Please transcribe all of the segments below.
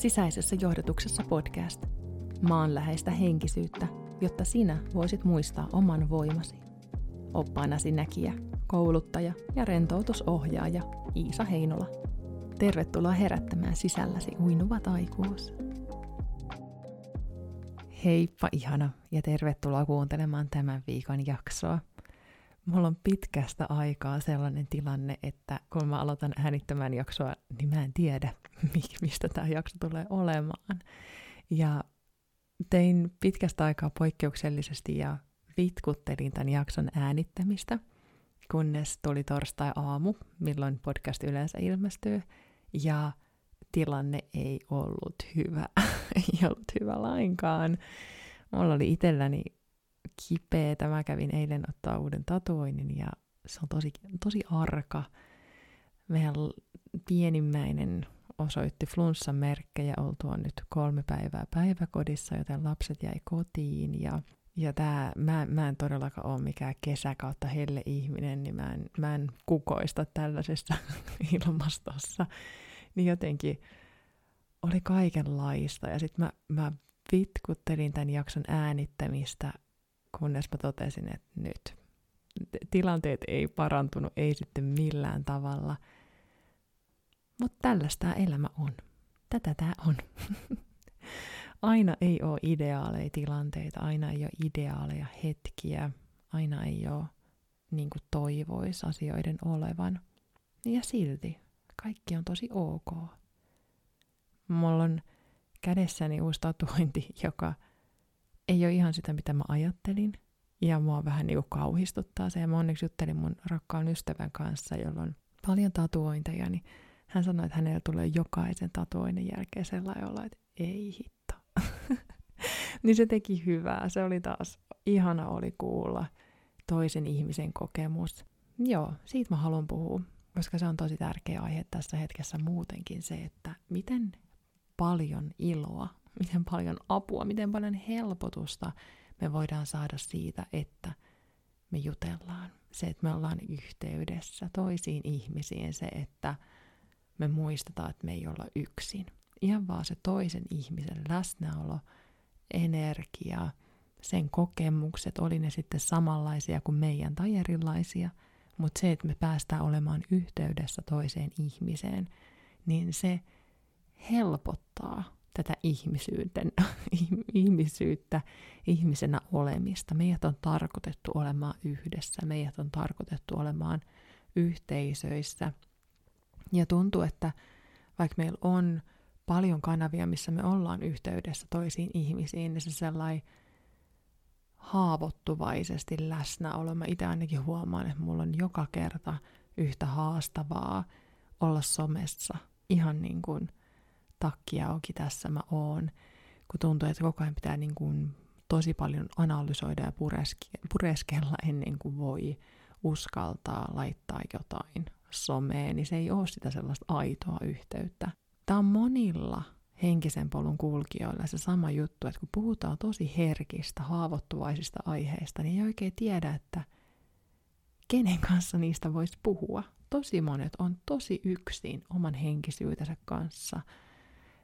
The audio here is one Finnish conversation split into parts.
Sisäisessä johdotuksessa podcast. Maanläheistä henkisyyttä, jotta sinä voisit muistaa oman voimasi. Oppaanasi näkijä, kouluttaja ja rentoutusohjaaja Iisa Heinola. Tervetuloa herättämään sisälläsi uinuvat aikuus. Heippa ihana ja tervetuloa kuuntelemaan tämän viikon jaksoa. Mulla on pitkästä aikaa sellainen tilanne, että kun mä aloitan äänittämään jaksoa, niin mä en tiedä, mistä tämä jakso tulee olemaan. Ja tein pitkästä aikaa poikkeuksellisesti ja vitkuttelin tämän jakson äänittämistä, kunnes tuli torstai-aamu, milloin podcast yleensä ilmestyy, ja tilanne ei ollut hyvä. Ei ollut hyvä lainkaan. Mulla oli itselläni kipeetä. Mä kävin eilen ottaa uuden tatuoinnin ja se on tosi arka. Meidän pienimmäinen osoitti flunssan merkkejä. Oltu on nyt 3 päivää päiväkodissa, joten lapset jäi kotiin. Ja tää, mä en todellakaan ole mikään kesä kautta helle ihminen, niin mä en kukoista tällaisessa ilmastossa. Niin jotenkin oli kaikenlaista. Ja sit mä vitkuttelin tämän jakson äänittämistä, kunnes mä totesin, että nyt. Tilanteet ei parantunut, ei sitten millään tavalla. Mutta tällaista elämä on. Tätä tää on. Aina ei oo ideaaleja tilanteita, aina ei oo ideaaleja hetkiä, aina ei oo niinku toivois asioiden olevan. Ja silti kaikki on tosi ok. Mulla on kädessäni uusi tatuointi, joka ei ole ihan sitä, mitä mä ajattelin. Ja mua vähän niinku kauhistuttaa se. Ja mä onneksi juttelin mun rakkaan ystävän kanssa, jolla on paljon tatuointeja. Niin hän sanoi, että hänellä tulee jokaisen tatuoinnin jälkeen sellainen olo, että ei hitto. Niin se teki hyvää. Se oli taas ihana oli kuulla toisen ihmisen kokemus. Joo, siitä mä haluan puhua. Koska se on tosi tärkeä aihe tässä hetkessä muutenkin se, että miten paljon iloa, miten paljon apua, miten paljon helpotusta me voidaan saada siitä, että me jutellaan. Se, että me ollaan yhteydessä toisiin ihmisiin, se, että me muistetaan, että me ei olla yksin. Ihan vaan se toisen ihmisen läsnäolo, energia, sen kokemukset, oli ne sitten samanlaisia kuin meidän tai erilaisia, mutta se, että me päästään olemaan yhteydessä toiseen ihmiseen, niin se helpottaa tätä ihmisyyttä, ihmisenä olemista. Meidät on tarkoitettu olemaan yhdessä, meidät on tarkoitettu olemaan yhteisöissä. Ja tuntuu, että vaikka meillä on paljon kanavia, missä me ollaan yhteydessä toisiin ihmisiin, niin se sellainen haavoittuvaisesti läsnäolo. Mä itse ainakin huomaan, että mulla on joka kerta yhtä haastavaa olla somessa. Ihan niin kuin takki auki tässä mä oon. Kun tuntuu, että koko ajan pitää niin kuin tosi paljon analysoida ja pureskella ennen kuin voi uskaltaa laittaa jotain someen. Niin se ei ole sitä sellaista aitoa yhteyttä. Tää on monilla henkisen polun kulkijoilla se sama juttu, että kun puhutaan tosi herkistä, haavoittuvaisista aiheista, niin ei oikein tiedä, että kenen kanssa niistä voisi puhua. Tosi monet on tosi yksin oman henkisyytensä kanssa,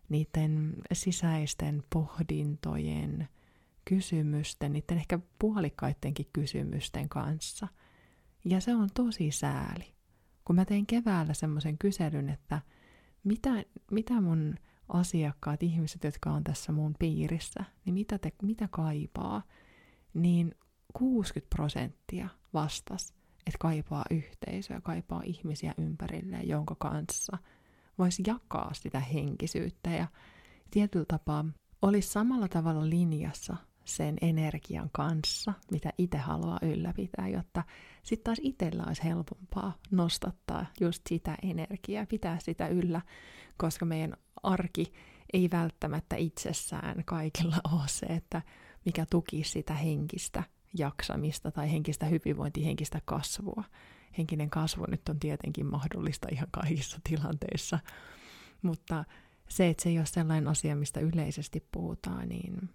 niiden sisäisten pohdintojen, kysymysten, niiden ehkä puolikkaidenkin kysymysten kanssa. Ja se on tosi sääli. Kun mä tein keväällä semmoisen kyselyn, että mitä mun asiakkaat, ihmiset, jotka on tässä mun piirissä, niin mitä kaipaa, niin 60% vastasi, että kaipaa yhteisöä, kaipaa ihmisiä ympärilleen, jonka kanssa voisi jakaa sitä henkisyyttä ja tietyllä tapaa olisi samalla tavalla linjassa sen energian kanssa, mitä itse haluaa ylläpitää, jotta sitten taas itsellä olisi helpompaa nostattaa just sitä energiaa, pitää sitä yllä, koska meidän arki ei välttämättä itsessään kaikilla ole se, että mikä tukisi sitä henkistä jaksamista tai henkistä hyvinvointia, henkistä kasvua. Henkinen kasvu nyt on tietenkin mahdollista ihan kaikissa tilanteissa, mutta se, että se ei ole sellainen asia, mistä yleisesti puhutaan, niin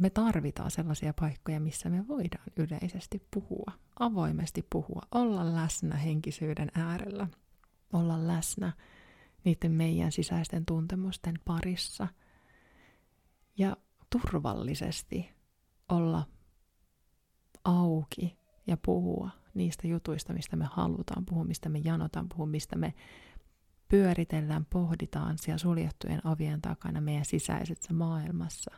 me tarvitaan sellaisia paikkoja, missä me voidaan yleisesti puhua, avoimesti puhua, olla läsnä henkisyyden äärellä, olla läsnä niiden meidän sisäisten tuntemusten parissa ja turvallisesti olla auki ja puhua niistä jutuista, mistä me halutaan puhua, mistä me janotaan puhua, mistä me pyöritellään, pohditaan siellä suljettujen ovien takana meidän sisäisessä maailmassa.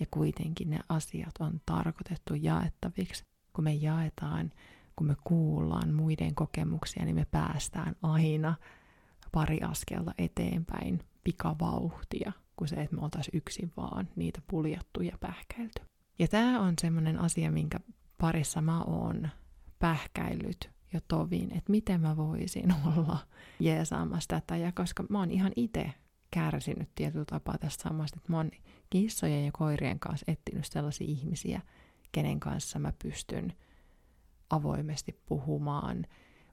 Ja kuitenkin ne asiat on tarkoitettu jaettaviksi. Kun me jaetaan, kun me kuullaan muiden kokemuksia, niin me päästään aina pari askelta eteenpäin pikavauhtia, kun se, että me oltaisiin yksin vaan niitä puljettu ja pähkäilty. Ja tämä on semmoinen asia, minkä parissa mä oon pähkäillyt jo tovin, että miten mä voisin olla jeesaamassa tätä. Ja koska mä oon ihan itse kärsinyt tietyllä tapaa tästä samasta, että mä oon kissojen ja koirien kanssa etsinyt sellaisia ihmisiä, kenen kanssa mä pystyn avoimesti puhumaan,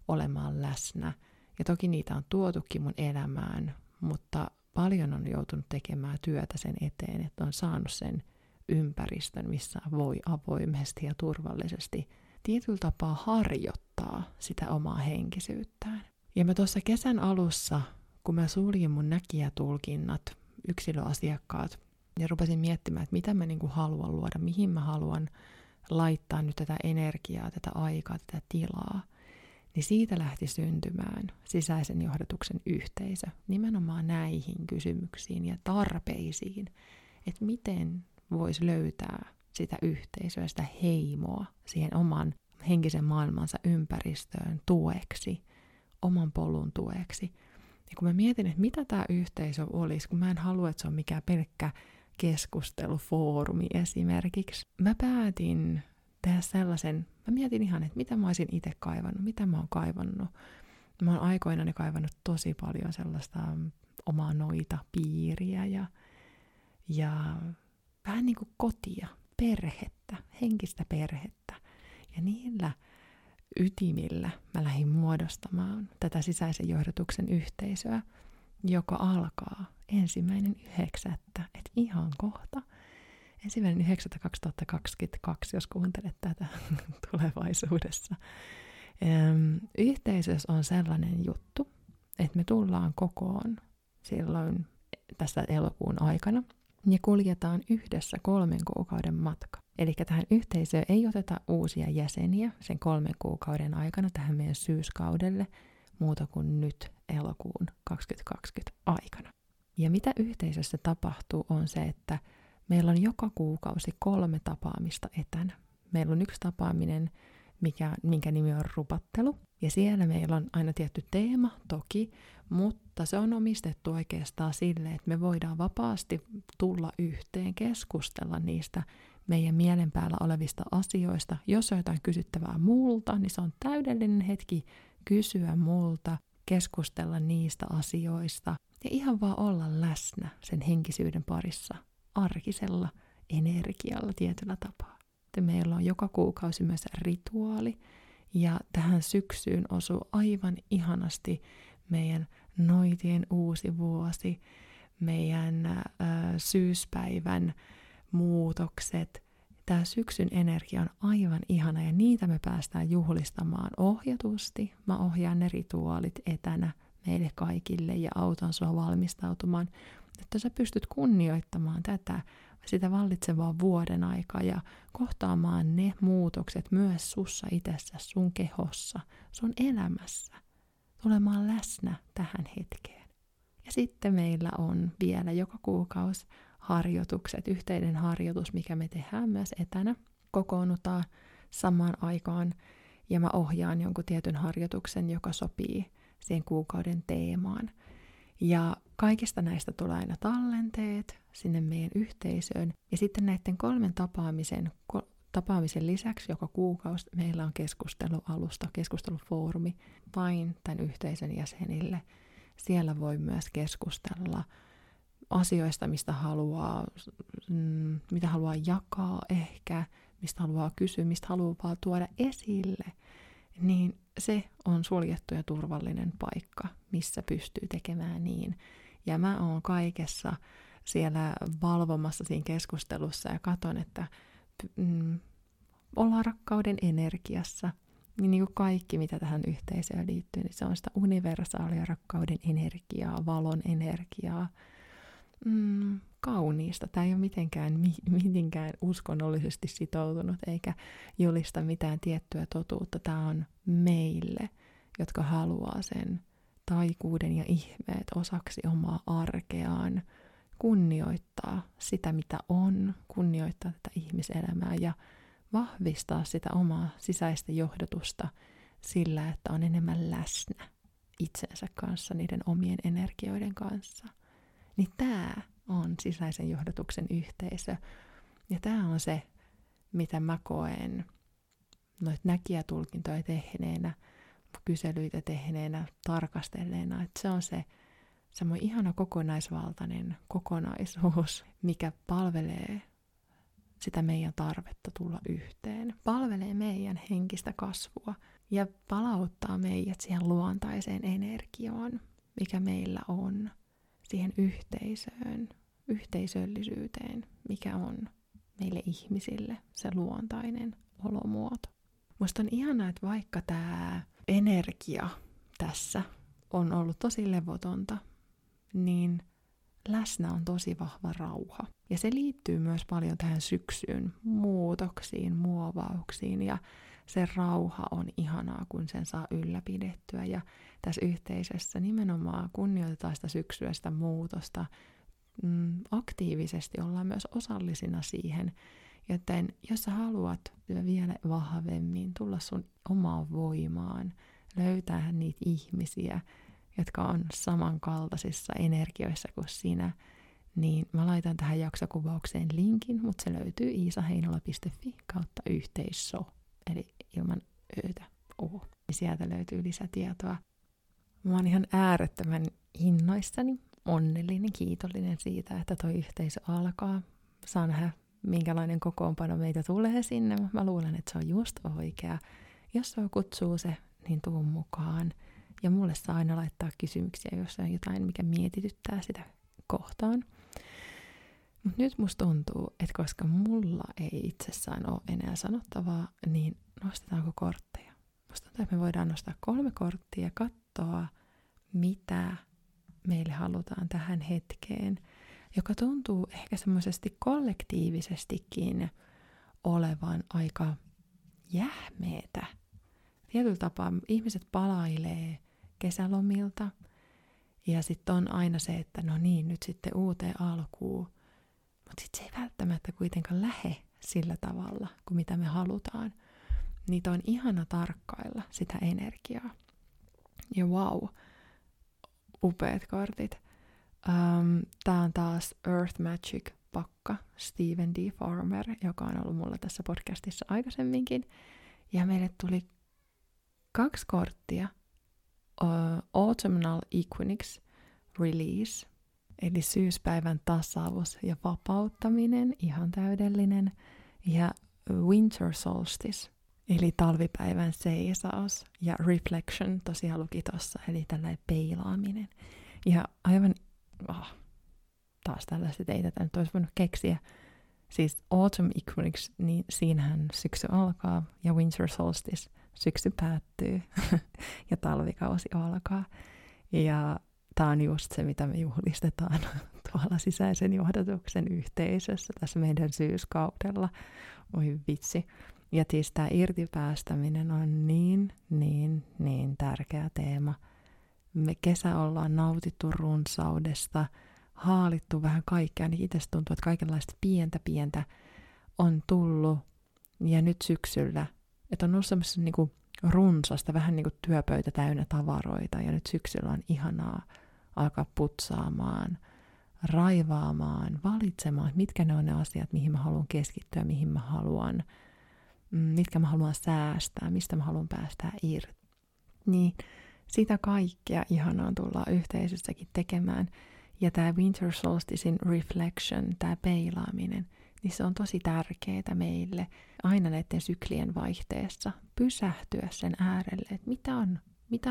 olemaan läsnä. Ja toki niitä on tuotukin mun elämään, mutta paljon on joutunut tekemään työtä sen eteen, että on saanut sen ympäristön, missä voi avoimesti ja turvallisesti tietyllä tapaa harjoittaa sitä omaa henkisyyttään. Ja mä tuossa kesän alussa, kun mä suljin mun näkijätulkinnat, yksilöasiakkaat, ja rupesin miettimään, että mitä mä niinku haluan luoda, mihin mä haluan laittaa nyt tätä energiaa, tätä aikaa, tätä tilaa, niin siitä lähti syntymään sisäisen johdatuksen yhteisö nimenomaan näihin kysymyksiin ja tarpeisiin, että miten voisi löytää sitä yhteisöä, sitä heimoa siihen oman henkisen maailmansa ympäristöön tueksi, oman polun tueksi. Ja kun mä mietin, että mitä tämä yhteisö olisi, kun mä en halua, että se on mikään pelkkä keskustelufoorumi esimerkiksi, mä päätin tehdä sellaisen, mä mietin ihan, että mitä mä olisin itse kaivannut, mitä mä oon kaivannut. Mä oon aikoinaan kaivannut tosi paljon sellaista omaa noita piiriä ja vähän niin kuin kotia, perhettä, henkistä perhettä. Ja niillä ytimillä mä lähdin muodostamaan tätä sisäisen johdatuksen yhteisöä, joka alkaa 1.9. Et ihan kohta. 1.9.2022, jos kuuntelet tätä tulevaisuudessa. Yhteisössä on sellainen juttu, että me tullaan kokoon silloin tässä elokuun aikana. Ja kuljetaan yhdessä 3 kuukauden matka. Eli tähän yhteisöön ei oteta uusia jäseniä sen 3 kuukauden aikana tähän meidän syyskaudelle muuta kuin nyt elokuun 2020 aikana. Ja mitä yhteisössä tapahtuu on se, että meillä on joka kuukausi 3 tapaamista etänä. Meillä on yksi tapaaminen, minkä nimi on rupattelu. Ja siellä meillä on aina tietty teema, toki, mutta se on omistettu oikeastaan sille, että me voidaan vapaasti tulla yhteen, keskustella niistä meidän mielen päällä olevista asioista. Jos on jotain kysyttävää multa, niin se on täydellinen hetki kysyä multa, keskustella niistä asioista ja ihan vaan olla läsnä sen henkisyyden parissa arkisella energialla tietyllä tapaa. Meillä on joka kuukausi myös rituaali. Ja tähän syksyyn osuu aivan ihanasti meidän noitien uusi vuosi, meidän syyspäivän muutokset. Tämä syksyn energia on aivan ihana ja niitä me päästään juhlistamaan ohjatusti. Mä ohjaan ne rituaalit etänä meille kaikille ja autan sua valmistautumaan, että sä pystyt kunnioittamaan tätä sitä vallitsevaa vuoden aikaa ja kohtaamaan ne muutokset myös sussa itsessä, sun kehossa, sun elämässä. Tulemaan läsnä tähän hetkeen. Ja sitten meillä on vielä joka kuukausi harjoitukset, yhteinen harjoitus, mikä me tehdään myös etänä. Kokoonnutaan samaan aikaan ja mä ohjaan jonkun tietyn harjoituksen, joka sopii siihen kuukauden teemaan. Ja kaikista näistä tulee aina tallenteet sinne meidän yhteisöön. Ja sitten näiden 3 tapaamisen lisäksi joka kuukausi meillä on keskustelualusta, keskustelufoorumi vain tämän yhteisön jäsenille. Siellä voi myös keskustella asioista, mitä haluaa jakaa ehkä, mistä haluaa kysyä, mistä haluaa tuoda esille. Niin se on suljettu ja turvallinen paikka, missä pystyy tekemään niin. Ja mä oon kaikessa siellä valvomassa siinä keskustelussa ja katson, että ollaan rakkauden energiassa. niin kuin kaikki, mitä tähän yhteisöön liittyy, niin se on sitä universaalia rakkauden energiaa, valon energiaa, kauniista. Tämä ei ole mitenkään uskonnollisesti sitoutunut eikä julista mitään tiettyä totuutta. Tämä on meille, jotka haluaa sen taikuuden ja ihmeet osaksi omaa arkeaan, kunnioittaa sitä, mitä on, kunnioittaa tätä ihmiselämää ja vahvistaa sitä omaa sisäistä johdatusta sillä, että on enemmän läsnä itsensä kanssa, niiden omien energioiden kanssa. Niin tämä on sisäisen johdatuksen yhteisö. Ja tämä on se, mitä mä koen noita näkijätulkintoja tehneenä, kyselyitä tehneenä, tarkastelleena, että se on se semmoinen ihana kokonaisvaltainen kokonaisuus, mikä palvelee sitä meidän tarvetta tulla yhteen, palvelee meidän henkistä kasvua ja palauttaa meidät siihen luontaiseen energiaan, mikä meillä on, siihen yhteisöön, yhteisöllisyyteen, mikä on meille ihmisille se luontainen olomuoto. Musta on ihanaa, että vaikka tämä energia tässä on ollut tosi levotonta, niin läsnä on tosi vahva rauha. Ja se liittyy myös paljon tähän syksyyn, muutoksiin, muovauksiin. Ja se rauha on ihanaa, kun sen saa ylläpidettyä. Ja tässä yhteisössä nimenomaan kunnioitetaan sitä syksyä, sitä muutosta. Aktiivisesti ollaan myös osallisina siihen. Joten jos sä haluat vielä vahvemmin tulla sun omaan voimaan, löytää niitä ihmisiä, jotka on samankaltaisissa energioissa kuin sinä, niin mä laitan tähän jaksokuvaukseen linkin, mutta se löytyy iisaheinola.fi kautta yhteisö, eli ilman öötä o. Sieltä löytyy lisätietoa. Mä oon ihan äärettömän innoissani, onnellinen, kiitollinen siitä, että toi yhteisö alkaa. Saan nähdä, minkälainen kokoonpano meitä tulee sinne. Mä luulen, että se on just oikea. Jos sua kutsuu se, niin tuu mukaan. Ja mulle saa aina laittaa kysymyksiä, jos on jotain, mikä mietityttää sitä kohtaan. Mut nyt musta tuntuu, että koska mulla ei itsessään ole enää sanottavaa, niin nostetaanko kortteja? Musta tuntuu, että me voidaan nostaa 3 korttia ja katsoa, mitä meille halutaan tähän hetkeen, joka tuntuu ehkä semmoisesti kollektiivisestikin olevan aika jähmeetä. Tietyllä tapaa ihmiset palailee kesälomilta ja sitten on aina se, että no niin, nyt sitten uuteen alkuun. Mutta sitten se ei välttämättä kuitenkaan lähe sillä tavalla kuin mitä me halutaan. Niitä on ihana tarkkailla sitä energiaa. Ja wow, upeat kortit. Tämä on taas Earth Magic -pakka, Steven D. Farmer, joka on ollut mulla tässä podcastissa aikaisemminkin. Ja meille tuli 2 korttia, Autumnal Equinox Release, eli syyspäivän tasaus ja vapauttaminen, ihan täydellinen, ja Winter Solstice, eli talvipäivän seisaus, ja Reflection tosiaan luki tossa, eli tällainen peilaaminen. Ja aivan, taas tällaiset ei tätä nyt olisi voinut keksiä. Siis Autumn Equinox, niin siinähän syksy alkaa, ja Winter Solstice, syksy päättyy ja talvikausi alkaa. Ja tämä on just se, mitä me juhlistetaan tuolla sisäisen johdatuksen yhteisössä tässä meidän syyskaudella. Oi vitsi. Ja siis tämä irtipäästäminen on niin tärkeä teema. Me kesä ollaan nautittu runsaudesta, haalittu vähän kaikkea. Niin itse tuntuu, että kaikenlaista pientä on tullut. Ja nyt syksyllä, että on ollut semmoista niinku runsasta, vähän niinku työpöytä täynnä tavaroita, ja nyt syksyllä on ihanaa alkaa putsaamaan, raivaamaan, valitsemaan, mitkä ne on ne asiat, mihin mä haluan keskittyä, mihin mä haluan, mitkä mä haluan säästää, mistä mä haluan päästää irti. Niin sitä kaikkea ihanaa tullaan yhteisössäkin tekemään. Ja tämä Winter Solsticein reflection, tämä peilaaminen, niin se on tosi tärkeää meille aina näiden syklien vaihteessa pysähtyä sen äärelle, että mitä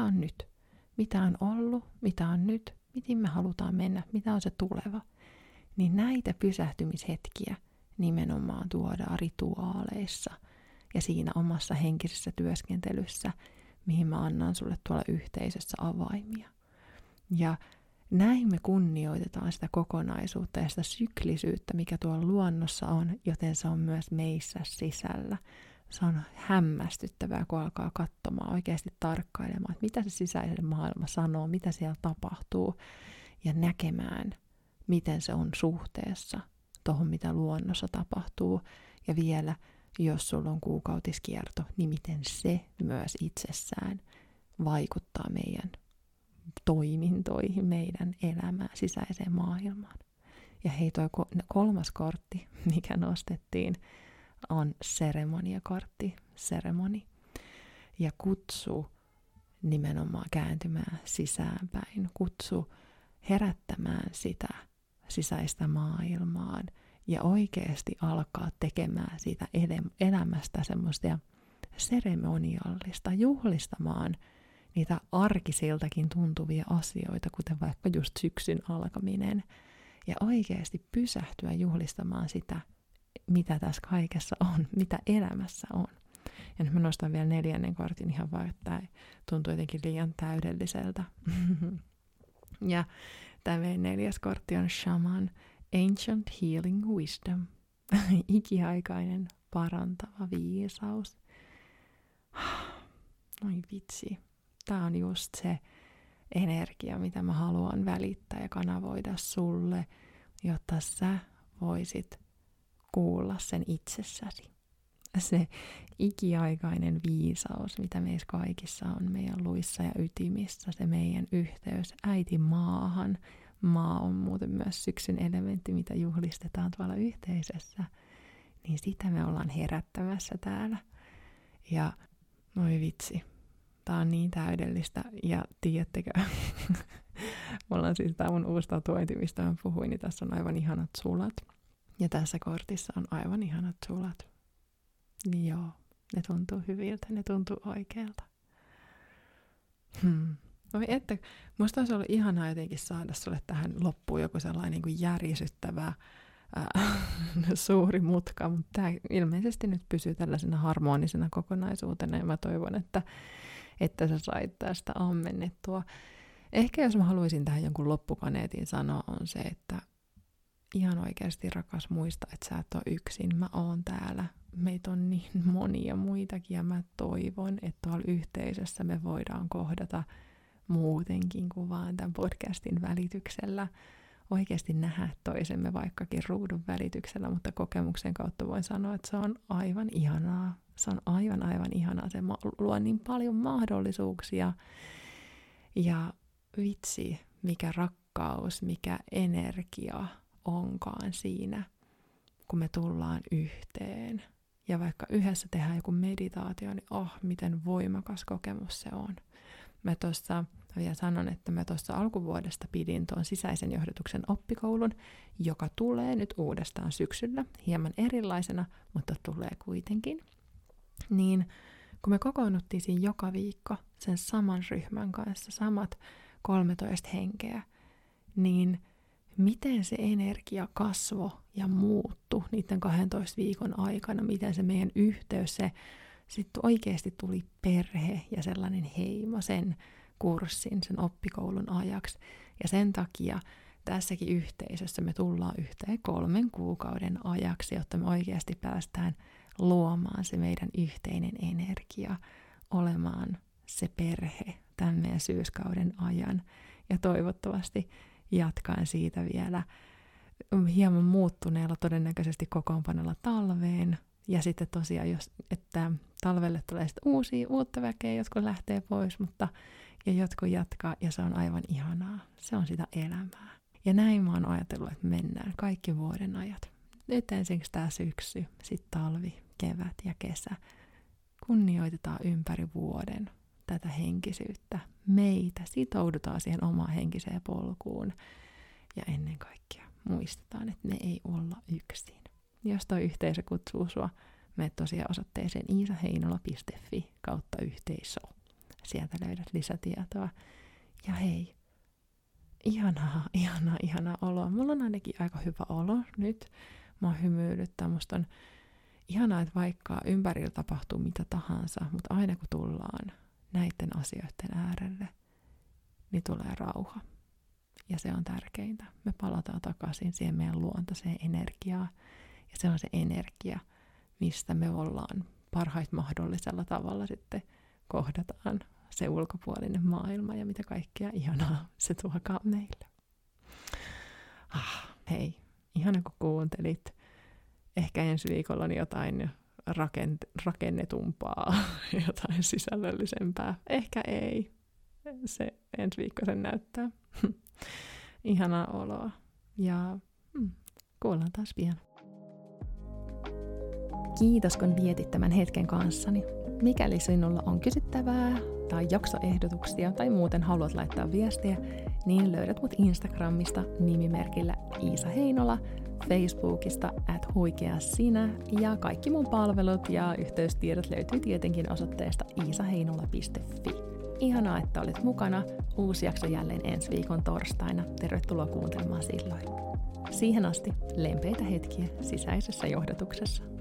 on nyt, mitä on ollut, mitä on nyt, miten me halutaan mennä, mitä on se tuleva. Niin näitä pysähtymishetkiä nimenomaan tuodaan rituaaleissa ja siinä omassa henkisessä työskentelyssä, mihin mä annan sulle tuolla yhteisössä avaimia. Ja näin me kunnioitetaan sitä kokonaisuutta ja sitä syklisyyttä, mikä tuolla luonnossa on, joten se on myös meissä sisällä. Se on hämmästyttävää, kun alkaa katsomaan, oikeasti tarkkailemaan, että mitä se sisäinen maailma sanoo, mitä siellä tapahtuu, ja näkemään, miten se on suhteessa tuohon, mitä luonnossa tapahtuu, ja vielä, jos sulla on kuukautiskierto, niin miten se myös itsessään vaikuttaa meidän toimintoihin, meidän elämään, sisäiseen maailmaan. Ja hei, toi kolmas kortti, mikä nostettiin, on seremoniakortti, seremoni, ja kutsu nimenomaan kääntymään sisäänpäin, kutsu herättämään sitä sisäistä maailmaan ja oikeasti alkaa tekemään siitä elämästä semmoista seremoniallista, juhlistamaan niitä arkisiltakin tuntuvia asioita, kuten vaikka just syksyn alkaminen, ja oikeasti pysähtyä juhlistamaan sitä, mitä tässä kaikessa on, mitä elämässä on. Ja nyt mä nostan vielä 4. kortin ihan vaan, että tämä tuntuu jotenkin liian täydelliseltä. Ja tämä meidän 4. kortti on Shaman, Ancient Healing Wisdom, ikiaikainen parantava viisaus. Noi vitsi, tämä on just se energia, mitä mä haluan välittää ja kanavoida sulle, jotta sä voisit kuulla sen itsessäsi. Se ikiaikainen viisaus, mitä meissä kaikissa on meidän luissa ja ytimissä, se meidän yhteys äiti maahan. Maa on muuten myös syksyn elementti, mitä juhlistetaan tuolla yhteisössä. Niin sitä me ollaan herättämässä täällä. Ja noi vitsi, tää on niin täydellistä. Ja tiedättekö, mulla on siis tää mun uusi tatuointi, mistä mä puhuin, niin tässä on aivan ihanat sulat. Ja tässä kortissa on aivan ihanat sulat. Niin joo, ne tuntuu hyviltä, ne tuntuu oikealta. Musta olisi ollut ihanaa jotenkin saada sulle tähän loppuun joku sellainen niin kuin järisyttävä suuri mutka, mutta tämä ilmeisesti nyt pysyy tällaisena harmonisena kokonaisuutena, ja mä toivon, että sä sait tästä ammennettua. Ehkä jos mä haluaisin tähän jonkun loppukaneetin sanoa, on se, että ihan oikeasti rakas, muista, että sä et ole yksin. Mä oon täällä. Meitä on niin monia muitakin, ja mä toivon, että tuolla yhteisössä me voidaan kohdata muutenkin kuin vaan tämän podcastin välityksellä. Oikeasti nähdä toisemme vaikkakin ruudun välityksellä, mutta kokemuksen kautta voin sanoa, että se on aivan ihanaa. Se on aivan ihanaa. Se luo niin paljon mahdollisuuksia. Ja vitsi, mikä rakkaus, mikä energia onkaan siinä, kun me tullaan yhteen. Ja vaikka yhdessä tehdään joku meditaatio, niin miten voimakas kokemus se on. Mä tuossa vielä sanon, että mä tuossa alkuvuodesta pidin tuon sisäisen johdatuksen oppikoulun, joka tulee nyt uudestaan syksyllä, hieman erilaisena, mutta tulee kuitenkin. Niin kun me kokoonnuttiin siinä joka viikko sen saman ryhmän kanssa, samat 13 henkeä, niin miten se energia kasvoi ja muuttui niiden 12 viikon aikana, miten se meidän yhteys, se sitten oikeasti tuli perhe ja sellainen heimo sen kurssin, sen oppikoulun ajaksi. Ja sen takia tässäkin yhteisössä me tullaan yhteen 3 kuukauden ajaksi, jotta me oikeasti päästään luomaan se meidän yhteinen energia, olemaan se perhe tämän meidän syyskauden ajan. Ja toivottavasti jatkaen siitä vielä hieman muuttuneella todennäköisesti kokoonpanolla talveen. Ja sitten tosiaan, että talvelle tulee sitten uutta väkeä, jotkut lähtee pois, ja jotkut jatkaa, ja se on aivan ihanaa. Se on sitä elämää. Ja näin mä oon ajatellut, että mennään kaikki vuoden ajat. Nyt ensiksi tää syksy, sitten talvi, kevät ja kesä. Kunnioitetaan ympäri vuoden tätä henkisyyttä, meitä, sitoudutaan siihen omaan henkiseen polkuun. Ja ennen kaikkea muistetaan, että me ei olla yksin. Jos tuo yhteisö kutsuu sua, mene tosiaan osoitteeseen iisaheinola.fi /yhteisö. Sieltä löydät lisätietoa. Ja hei, ihanaa oloa. Mulla on ainakin aika hyvä olo nyt. Mä oon hymyilyttää. Musta on ihanaa, että vaikka ympärillä tapahtuu mitä tahansa, mutta aina kun tullaan näiden asioiden äärelle, niin tulee rauha. Ja se on tärkeintä. Me palataan takaisin siihen meidän luontaiseen energiaan. Ja se on se energia, mistä me ollaan parhait mahdollisella tavalla sitten kohdataan se ulkopuolinen maailma ja mitä kaikkea ihanaa se tuokaa meille. Hei, ihana kun kuuntelit. Ehkä ensi viikolla on jotain rakennetumpaa, jotain sisällöllisempää. Ehkä ei. Se ensi viikko sen näyttää. Ihanaa oloa. Ja kuullaan taas pian. Kiitos, kun vietit tämän hetken kanssani. Mikäli sinulla on kysyttävää tai jaksoehdotuksia tai muuten haluat laittaa viestiä, niin löydät mut Instagramista nimimerkillä Iisa Heinola, Facebookista @huikeasinä ja kaikki mun palvelut ja yhteystiedot löytyy tietenkin osoitteesta iisaheinola.fi. Ihanaa, että olet mukana. Uusi jakso jälleen ensi viikon torstaina. Tervetuloa kuuntelemaan silloin. Siihen asti lempeitä hetkiä sisäisessä johdatuksessa.